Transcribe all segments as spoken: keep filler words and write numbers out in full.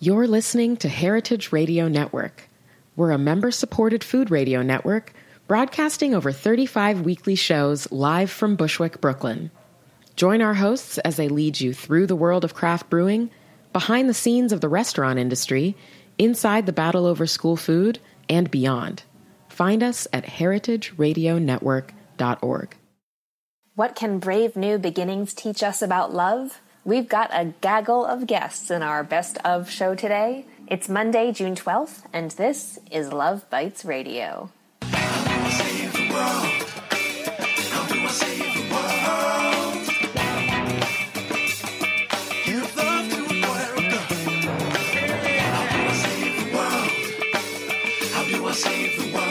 You're listening to Heritage Radio Network. We're a member-supported food radio network broadcasting over thirty-five weekly shows live from Bushwick, Brooklyn. Join our hosts as they lead you through the world of craft brewing, behind the scenes of the restaurant industry, inside the battle over school food, and beyond. Find us at heritage radio network dot org. What can brave new beginnings teach us about love? We've got a gaggle of guests in our Best Of show today. It's Monday, June twelfth, and this is Love Bites Radio. Save the world. Help me save the world. Give love to America. Help me save the world. Help me save the world.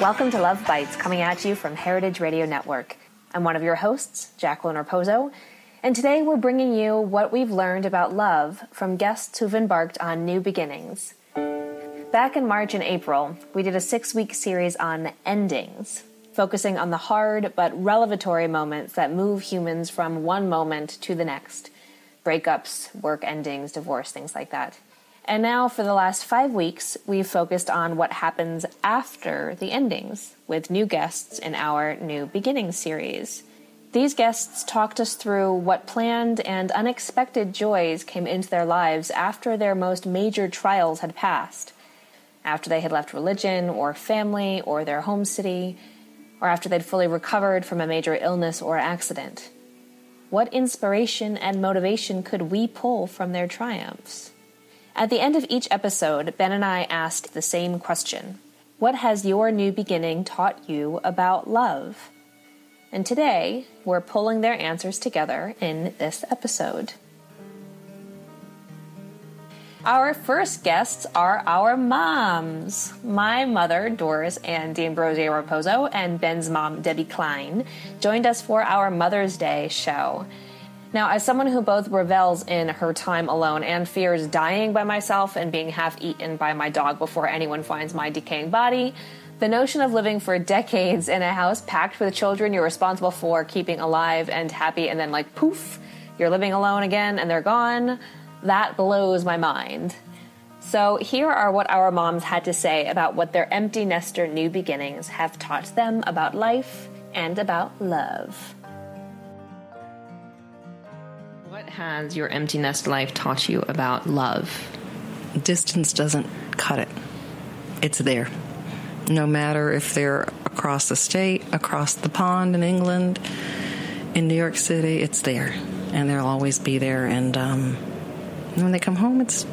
Welcome to Love Bites, coming at you from Heritage Radio Network. I'm one of your hosts, Jacqueline Raposo, and today we're bringing you what we've learned about love from guests who've embarked on new beginnings. Back in March and April, we did a six-week series on endings, focusing on the hard but revelatory moments that move humans from one moment to the next. Breakups, work endings, divorce, things like that. And now for the last five weeks, we've focused on what happens after the endings with new guests in our New Beginnings series. These guests talked us through what planned and unexpected joys came into their lives after their most major trials had passed, after they had left religion or family or their home city, or after they'd fully recovered from a major illness or accident. What inspiration and motivation could we pull from their triumphs? At the end of each episode, Ben and I asked the same question. What has your new beginning taught you about love? And today, we're pulling their answers together in this episode. Our first guests are our moms. My mother, Doris Ann D'Ambrosio Raposo, and Ben's mom, Debbie Klein, joined us for our Mother's Day show. Now, as someone who both revels in her time alone and fears dying by myself and being half-eaten by my dog before anyone finds my decaying body, the notion of living for decades in a house packed with children you're responsible for keeping alive and happy and then, like, poof, you're living alone again and they're gone, that blows my mind. So here are what our moms had to say about what their empty nester new beginnings have taught them about life and about love. What has your empty nest life taught you about love? Distance doesn't cut it. It's there. No matter if they're across the state, across the pond in England, in New York City, it's there. And they'll always be there. And um, when they come home, it's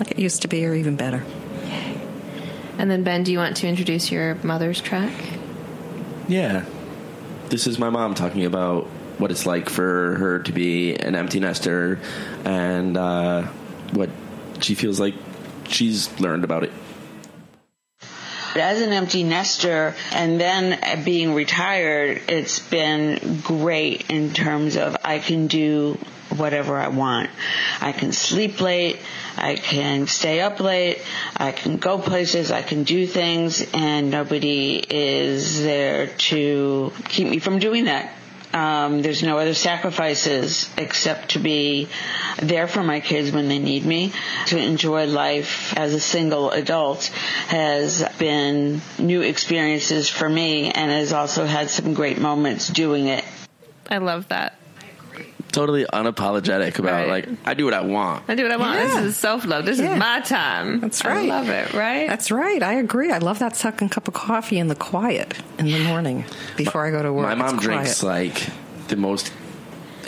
like it used to be or even better. And then, Ben, do you want to introduce your mother's track? Yeah. This is my mom talking about what it's like for her to be an empty nester and uh, what she feels like she's learned about it. But as an empty nester and then being retired, it's been great in terms of I can do whatever I want. I can sleep late, I can stay up late, I can go places, I can do things, and nobody is there to keep me from doing that. Um, there's no other sacrifices except to be there for my kids when they need me. To enjoy life as a single adult has been new experiences for me and has also had some great moments doing it. I love that. Totally unapologetic about, right. like, I do what I want. I do what I want. Yeah. This is self-love. This yeah. is my time. That's right. I love it, right? That's right. I agree. I love that second cup of coffee in the quiet in the morning before my, I go to work. My mom it's drinks, quiet. like, the most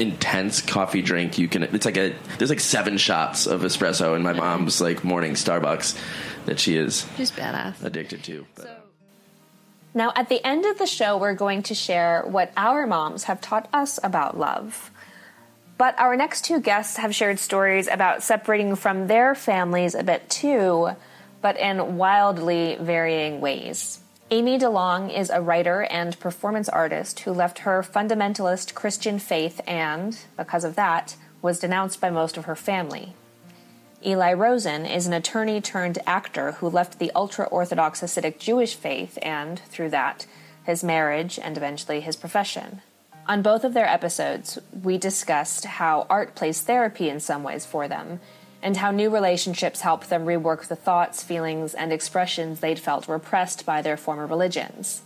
intense coffee drink you can. It's like a, there's like seven shots of espresso in my mom's, like, morning Starbucks that she is She's badass. addicted to. But. So. Now, at the end of the show, we're going to share what our moms have taught us about love. But our next two guests have shared stories about separating from their families a bit too, but in wildly varying ways. Amy DeLong is a writer and performance artist who left her fundamentalist Christian faith and, because of that, was denounced by most of her family. Eli Rosen is an attorney turned actor who left the ultra-Orthodox Hasidic Jewish faith and, through that, his marriage and eventually his profession. On both of their episodes, we discussed how art plays therapy in some ways for them, and how new relationships help them rework the thoughts, feelings, and expressions they'd felt repressed by their former religions.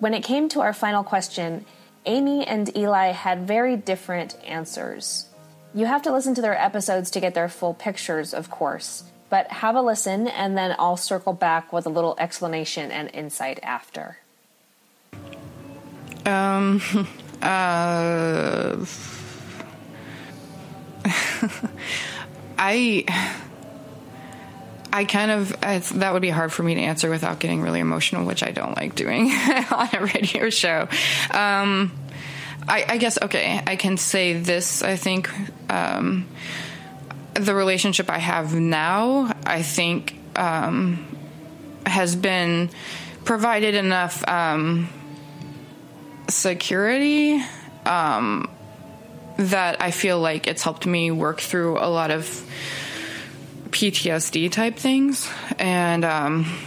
When it came to our final question, Amy and Eli had very different answers. You have to listen to their episodes to get their full pictures, of course, but have a listen, and then I'll circle back with a little explanation and insight after. Um... Uh, I, I kind of, I, that would be hard for me to answer without getting really emotional, which I don't like doing on a radio show. Um, I, I guess, okay, I can say this, I think, um, the relationship I have now, I think, um, has been provided enough, um, security um that I feel like it's helped me work through a lot of P T S D type things, and um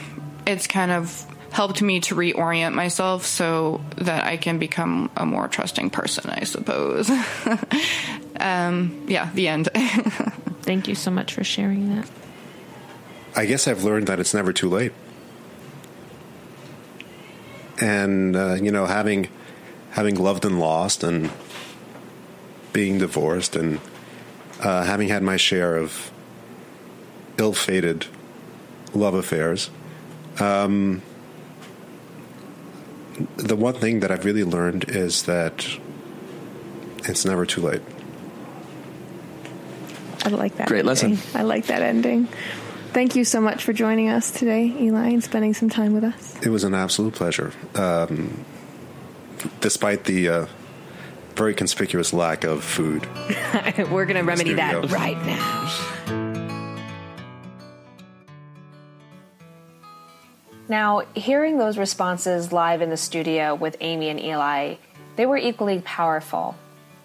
it's kind of helped me to reorient myself so that I can become a more trusting person, I suppose. um yeah the end Thank you so much for sharing that. I guess I've learned that it's never too late, and uh, you know having having loved and lost and being divorced and uh, having had my share of ill-fated love affairs, um, the one thing that I've really learned is that it's never too late. I like that. Great ending. Lesson. I like that ending. Thank you so much for joining us today, Eli, and spending some time with us. It was an absolute pleasure. Um, Despite the uh, very conspicuous lack of food. We're going to remedy that right now. Now, hearing those responses live in the studio with Amy and Eli, they were equally powerful.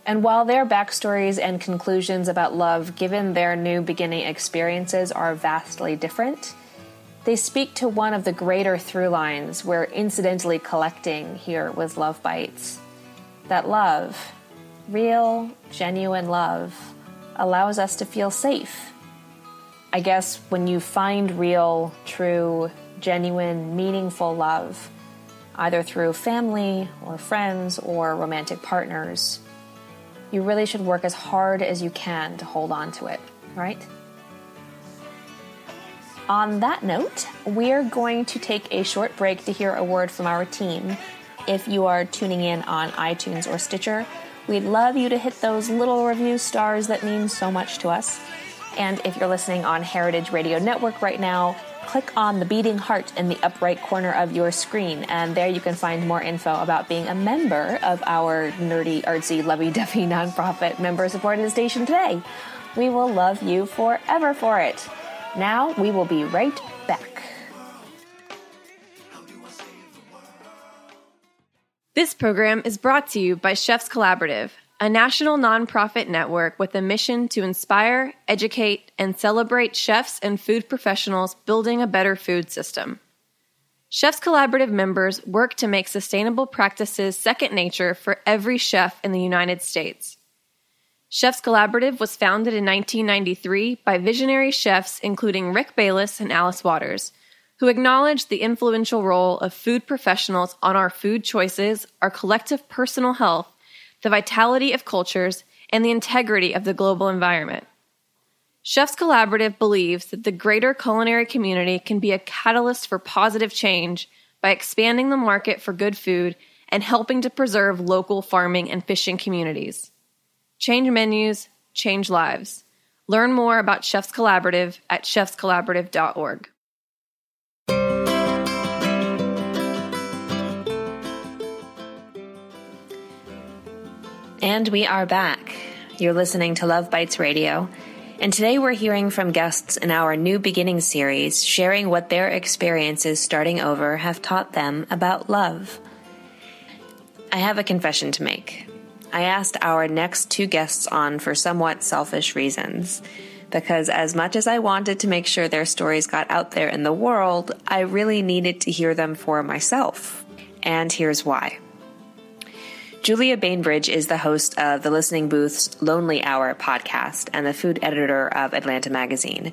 And while their backstories and conclusions about love, given their new beginning experiences, are vastly different, they speak to one of the greater through lines we're incidentally collecting here with Love Bites. That love, real, genuine love, allows us to feel safe. I guess when you find real, true, genuine, meaningful love, either through family or friends or romantic partners, you really should work as hard as you can to hold on to it, right? On that note, we're going to take a short break to hear a word from our team. If you are tuning in on iTunes or Stitcher, we'd love you to hit those little review stars that mean so much to us. And if you're listening on Heritage Radio Network right now, click on the beating heart in the upper right corner of your screen, and there you can find more info about being a member of our nerdy, artsy, lovey-dovey nonprofit member supported station today. We will love you forever for it. Now we will be right back. This program is brought to you by Chefs Collaborative, a national nonprofit network with a mission to inspire, educate, and celebrate chefs and food professionals building a better food system. Chefs Collaborative members work to make sustainable practices second nature for every chef in the United States. Chefs Collaborative was founded in nineteen ninety-three by visionary chefs including Rick Bayless and Alice Waters, who acknowledged the influential role of food professionals on our food choices, our collective personal health, the vitality of cultures, and the integrity of the global environment. Chefs Collaborative believes that the greater culinary community can be a catalyst for positive change by expanding the market for good food and helping to preserve local farming and fishing communities. Change menus, change lives. Learn more about Chefs Collaborative at chefs collaborative dot org. And we are back. You're listening to Love Bites Radio, and today we're hearing from guests in our New Beginning series, sharing what their experiences starting over have taught them about love. I have a confession to make. I asked our next two guests on for somewhat selfish reasons, because as much as I wanted to make sure their stories got out there in the world, I really needed to hear them for myself. And here's why. Julia Bainbridge is the host of The Listening Booth's Lonely Hour podcast and the food editor of Atlanta Magazine.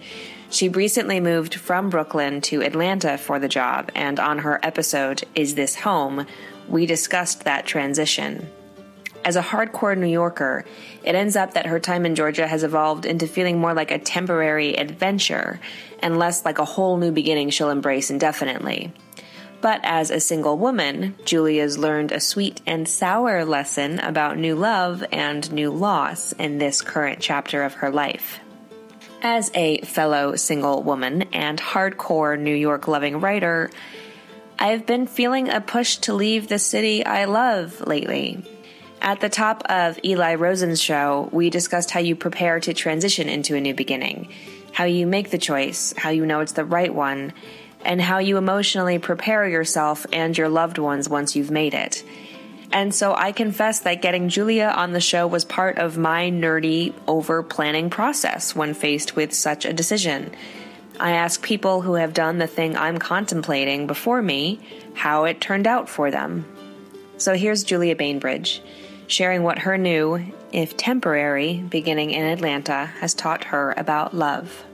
She recently moved from Brooklyn to Atlanta for the job, and on her episode, Is This Home?, we discussed that transition. As a hardcore New Yorker, it ends up that her time in Georgia has evolved into feeling more like a temporary adventure and less like a whole new beginning she'll embrace indefinitely. But as a single woman, Julia's learned a sweet and sour lesson about new love and new loss in this current chapter of her life. As a fellow single woman and hardcore New York-loving writer, I've been feeling a push to leave the city I love lately. At the top of Eli Rosen's show, we discussed how you prepare to transition into a new beginning, how you make the choice, how you know it's the right one, and how you emotionally prepare yourself and your loved ones once you've made it. And so I confess that getting Julia on the show was part of my nerdy over-planning process when faced with such a decision. I ask people who have done the thing I'm contemplating before me how it turned out for them. So here's Julia Bainbridge, sharing what her new, if temporary, beginning in Atlanta has taught her about love.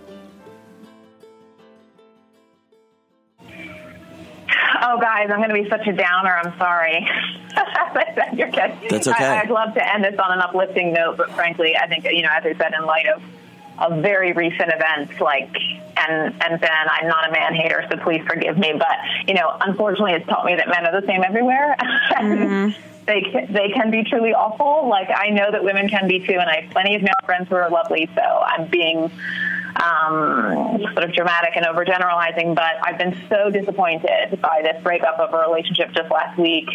Oh, guys, I'm going to be such a downer. I'm sorry. You're good. That's okay. I, I'd love to end this on an uplifting note, but frankly, I think, you know, as I said, in light of, of very recent events, like, and, and Ben, I'm not a man-hater, so please forgive me, but, you know, unfortunately, it's taught me that men are the same everywhere. Mm-hmm. They can, they can be truly awful. Like, I know that women can be, too, and I have plenty of male friends who are lovely, so I'm being um, sort of dramatic and overgeneralizing, but I've been so disappointed by this breakup of a relationship just last week,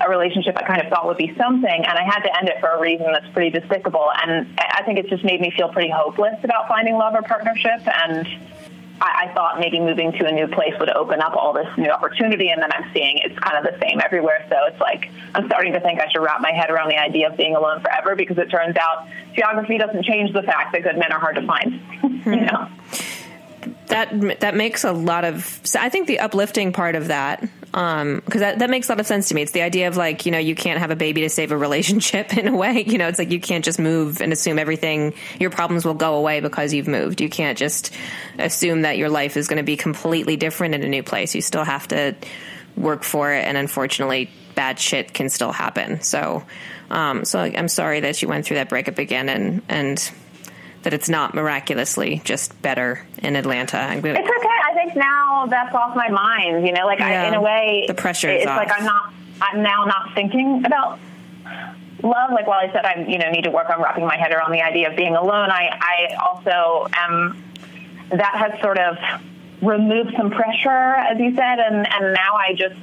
a relationship I kind of thought would be something, and I had to end it for a reason that's pretty despicable, and I think it's just made me feel pretty hopeless about finding love or partnership, and I, I thought maybe moving to a new place would open up all this new opportunity, and then I'm seeing it's kind of the same everywhere. So it's like I'm starting to think I should wrap my head around the idea of being alone forever, because it turns out geography doesn't change the fact that good men are hard to find. Mm-hmm. You know, that that makes a lot of. I think the uplifting part of that. Um, cause that, that makes a lot of sense to me. It's the idea of like, you know, you can't have a baby to save a relationship in a way, you know, it's like, you can't just move and assume everything, your problems will go away because you've moved. You can't just assume that your life is going to be completely different in a new place. You still have to work for it. And unfortunately bad shit can still happen. So, um, so I'm sorry that you went through that breakup again, and, and that it's not miraculously just better in Atlanta. I'm gonna- it's okay. I think now that's off my mind, you know, like yeah, I, in a way, the pressure is it's off. Like, I'm not, I'm now not thinking about love. Like while I said, I, you know, need to work on wrapping my head around the idea of being alone, I, I also am, that has sort of removed some pressure, as you said. And, and now I just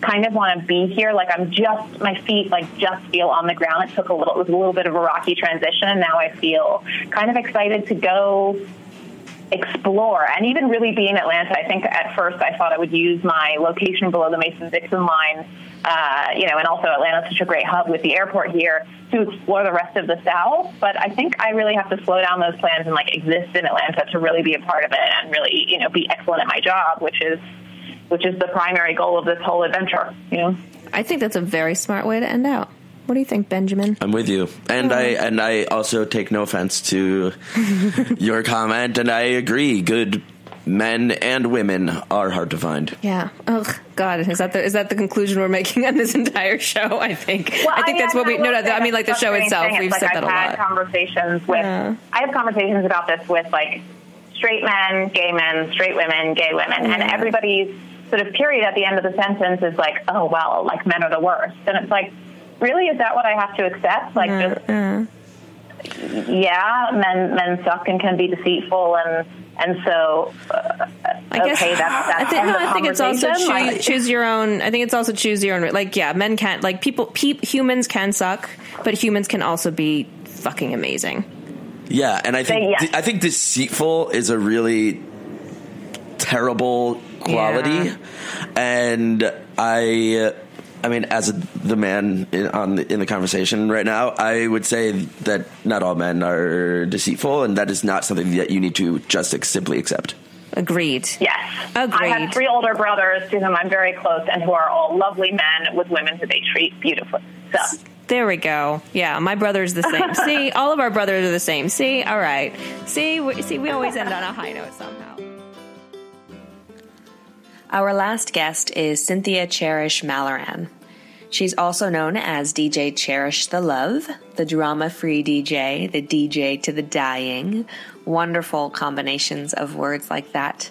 kind of want to be here. Like I'm just, my feet like just feel on the ground. It took a little, it was a little bit of a rocky transition. And now I feel kind of excited to go explore, and even really be in Atlanta. I think at first I thought I would use my location below the Mason-Dixon line uh, you know, and also Atlanta's such a great hub with the airport here to explore the rest of the South. But I think I really have to slow down those plans and, like, exist in Atlanta to really be a part of it and really, you know, be excellent at my job, which is which is the primary goal of this whole adventure, you know. I think that's a very smart way to end out. What do you think, Benjamin? I'm with you. And yeah. I and I also take no offense to your comment, and I agree. Good men and women are hard to find. Yeah. Ugh. God, is that the is that the conclusion we're making on this entire show? I think. Well, I think I mean, that's I what we. No, no. I mean, like the show itself. We've like said I've that a had lot. Conversations with. Yeah. I have conversations about this with like straight men, gay men, straight women, gay women, yeah. and everybody's sort of period at the end of the sentence is like, oh well, like men are the worst, and it's like. Really, is that what I have to accept? Like, mm, just, mm. yeah, men men suck and can be deceitful, and and so uh, I okay, guess, that's that's I think, no, I think it's also choose, like, choose your own. I think it's also choose your own. Like, yeah, men can't. Like, people, pe- humans can suck, but humans can also be fucking amazing. Yeah, and I think yes. I think deceitful is a really terrible quality, yeah. and I. I mean, as a, the man in, on the, in the conversation right now, I would say that not all men are deceitful, and that is not something that you need to just simply accept. Agreed. Yes. Agreed. I have three older brothers to whom I'm very close and who are all lovely men with women who they treat beautifully. So. There we go. Yeah, my brother's the same. See, all of our brothers are the same. See, all right. See, we, see, we always end on a high note somehow. Our last guest is Cynthia Cherish Malloran. She's also known as D J Cherish the Love, the drama-free D J, the D J to the dying. Wonderful combinations of words like that.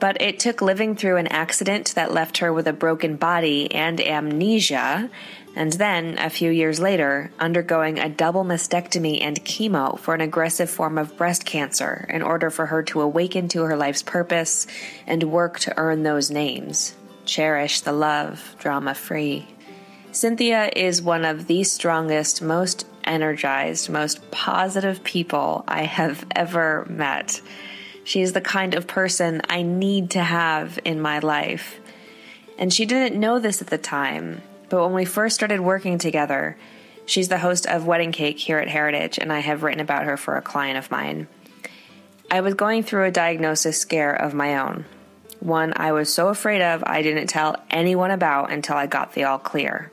But it took living through an accident that left her with a broken body and amnesia, and then, a few years later, undergoing a double mastectomy and chemo for an aggressive form of breast cancer in order for her to awaken to her life's purpose and work to earn those names. Cherish the love, drama-free. Cynthia is one of the strongest, most energized, most positive people I have ever met. She is the kind of person I need to have in my life. And she didn't know this at the time. But when we first started working together, she's the host of Wedding Cake here at Heritage, and I have written about her for a client of mine. I was going through a diagnosis scare of my own, one I was so afraid of I didn't tell anyone about until I got the all clear.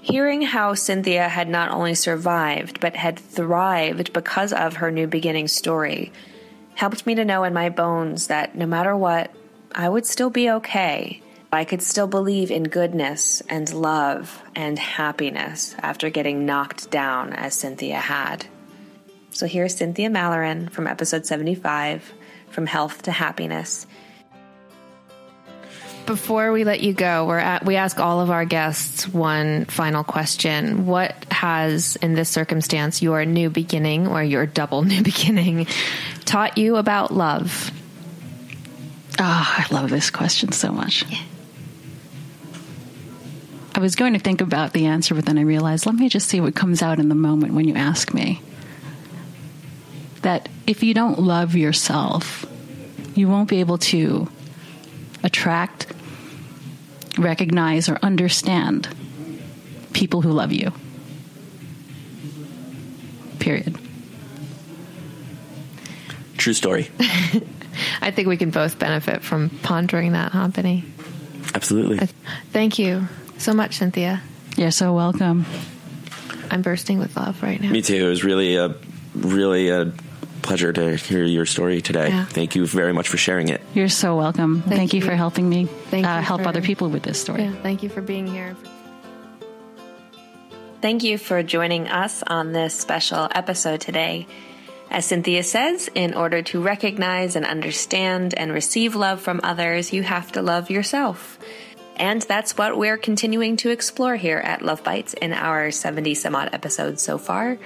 Hearing how Cynthia had not only survived, but had thrived because of her new beginning story, helped me to know in my bones that no matter what, I would still be okay. I could still believe in goodness and love and happiness after getting knocked down as Cynthia had. So here's Cynthia Malloran from episode seventy-five, From Health to Happiness. Before we let you go, we're at, we ask all of our guests one final question. What has, in this circumstance, your new beginning or your double new beginning taught you about love? Oh, I love this question so much. Yeah. I was going to think about the answer, but then I realized, let me just see what comes out in the moment when you ask me. That if you don't love yourself, you won't be able to attract, recognize, or understand people who love you. Period. True story. I think we can both benefit from pondering that, huh, Benny? Absolutely. Thank you so much, Cynthia. You're so welcome. I'm bursting with love right now. Me too. It was really a, really a pleasure to hear your story today. Yeah. Thank you very much for sharing it. You're so welcome. Thank, thank you. you for helping me thank uh, you help for, other people with this story. Yeah, thank you for being here. Thank you for joining us on this special episode today. As Cynthia says, in order to recognize and understand and receive love from others, you have to love yourself. And that's what we're continuing to explore here at Love Bites in our seventy some odd episodes so far.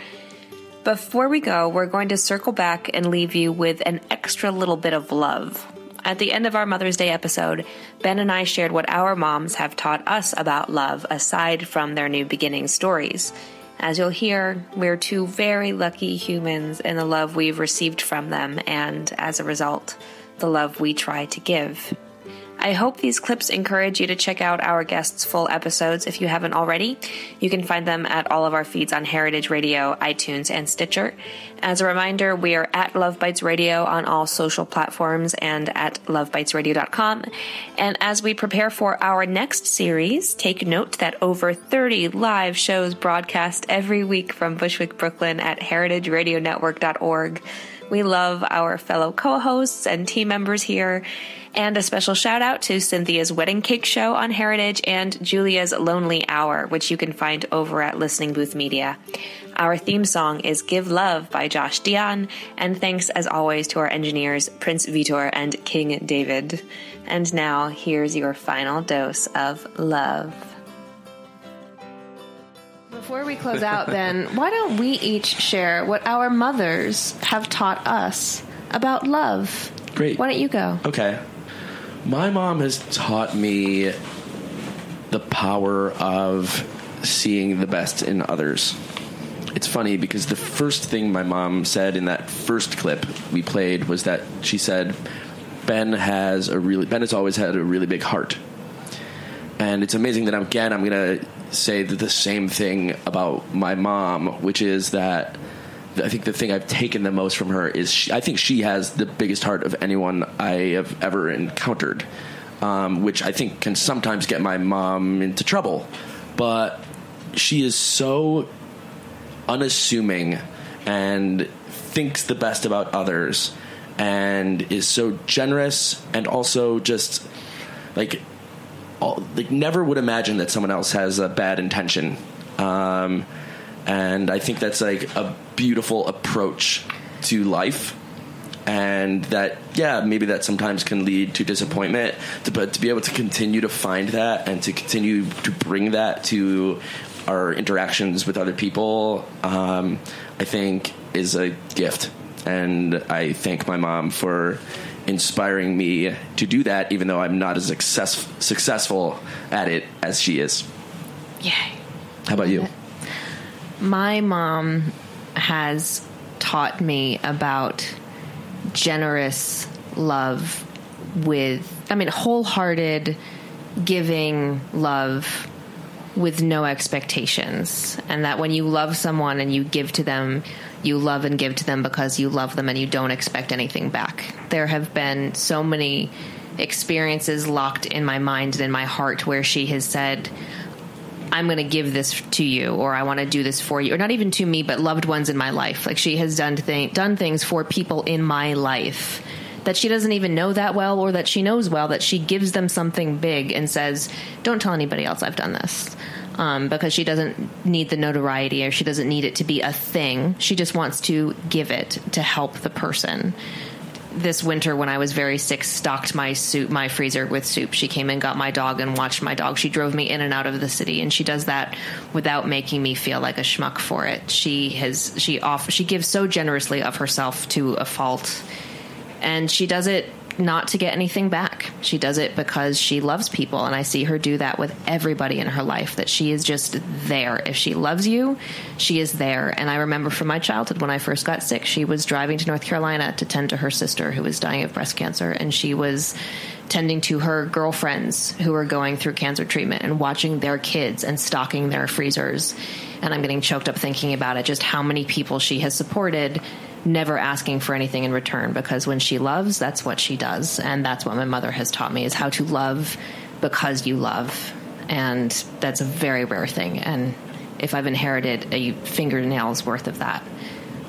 Before we go, we're going to circle back and leave you with an extra little bit of love. At the end of our Mother's Day episode, Ben and I shared what our moms have taught us about love aside from their new beginning stories. As you'll hear, we're two very lucky humans in the love we've received from them and, as a result, the love we try to give. I hope these clips encourage you to check out our guests' full episodes if you haven't already. You can find them at all of our feeds on Heritage Radio, iTunes, and Stitcher. As a reminder, we are at Love Bites Radio on all social platforms and at love bites radio dot com. And as we prepare for our next series, take note that over thirty live shows broadcast every week from Bushwick, Brooklyn at heritage radio network dot org. We love our fellow co-hosts and team members here. And a special shout out to Cynthia's Wedding Cake show on Heritage and Julia's Lonely Hour, which you can find over at Listening Booth Media. Our theme song is Give Love by Josh Dion, and thanks as always to our engineers, Prince Vitor and King David. And now here's your final dose of love. Before we close out then, why don't we each share what our mothers have taught us about love? Great. Why don't you go? Okay. My mom has taught me the power of seeing the best in others. It's funny because the first thing my mom said in that first clip we played was that she said, Ben has a really, Ben has always had a really big heart. And it's amazing that, again, I'm going to say the same thing about my mom, which is that I think the thing I've taken the most from her is she, I think she has the biggest heart of anyone I have ever encountered, um, which I think can sometimes get my mom into trouble. But she is so unassuming and thinks the best about others and is so generous and also just like, all, like never would imagine that someone else has a bad intention. Um, and I think that's like a beautiful approach to life, and that, yeah, maybe that sometimes can lead to disappointment, but to be able to continue to find that and to continue to bring that to our interactions with other people, um, I think is a gift. And I thank my mom for inspiring me to do that, even though I'm not as success- successful at it as she is. Yay. How about you? My mom has taught me about generous love with, I mean, wholehearted giving love with no expectations. And that when you love someone and you give to them, you love and give to them because you love them and you don't expect anything back. There have been so many experiences locked in my mind and in my heart where she has said, I'm going to give this to you, or I want to do this for you, or not even to me, but loved ones in my life. Like she has done th- done things for people in my life that she doesn't even know that well, or that she knows well, that she gives them something big and says, don't tell anybody else I've done this. Um, because she doesn't need the notoriety, or she doesn't need it to be a thing. She just wants to give it to help the person. This winter, when I was very sick, stocked my soup, my freezer with soup. She came and got my dog and watched my dog. She drove me in and out of the city, and she does that without making me feel like a schmuck for it. She has, she off, she gives so generously of herself to a fault, and she does it not to get anything back. She does it because she loves people, and I see her do that with everybody in her life, that she is just there. If she loves you, she is there. And I remember from my childhood when I first got sick, she was driving to North Carolina to tend to her sister who was dying of breast cancer, and she was tending to her girlfriends who were going through cancer treatment and watching their kids and stocking their freezers. And I'm getting choked up thinking about it, just how many people she has supported, never asking for anything in return, because when she loves, that's what she does. And that's what my mother has taught me, is how to love because you love. And that's a very rare thing. And if I've inherited a fingernail's worth of that,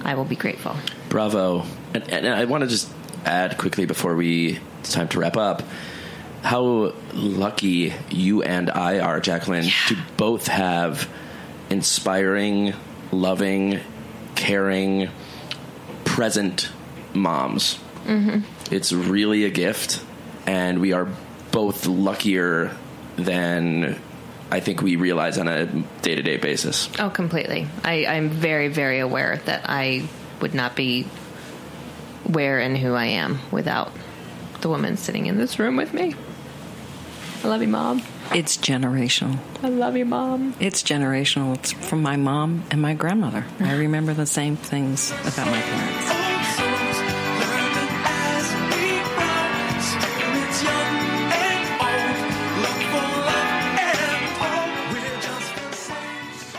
I will be grateful. Bravo. And, and I want to just add quickly before we, it's time to wrap up, how lucky you and I are, Jacqueline, yeah. to both have inspiring, loving, caring, present moms. Mm-hmm. It's really a gift, and we are both luckier than I think we realize on a day-to-day basis. Oh, completely. I, I'm very, very aware that I would not be where and who I am without the woman sitting in this room with me. I love you, Mom. It's generational. I love you, Mom. It's generational. It's from my mom and my grandmother. I remember the same things about my parents.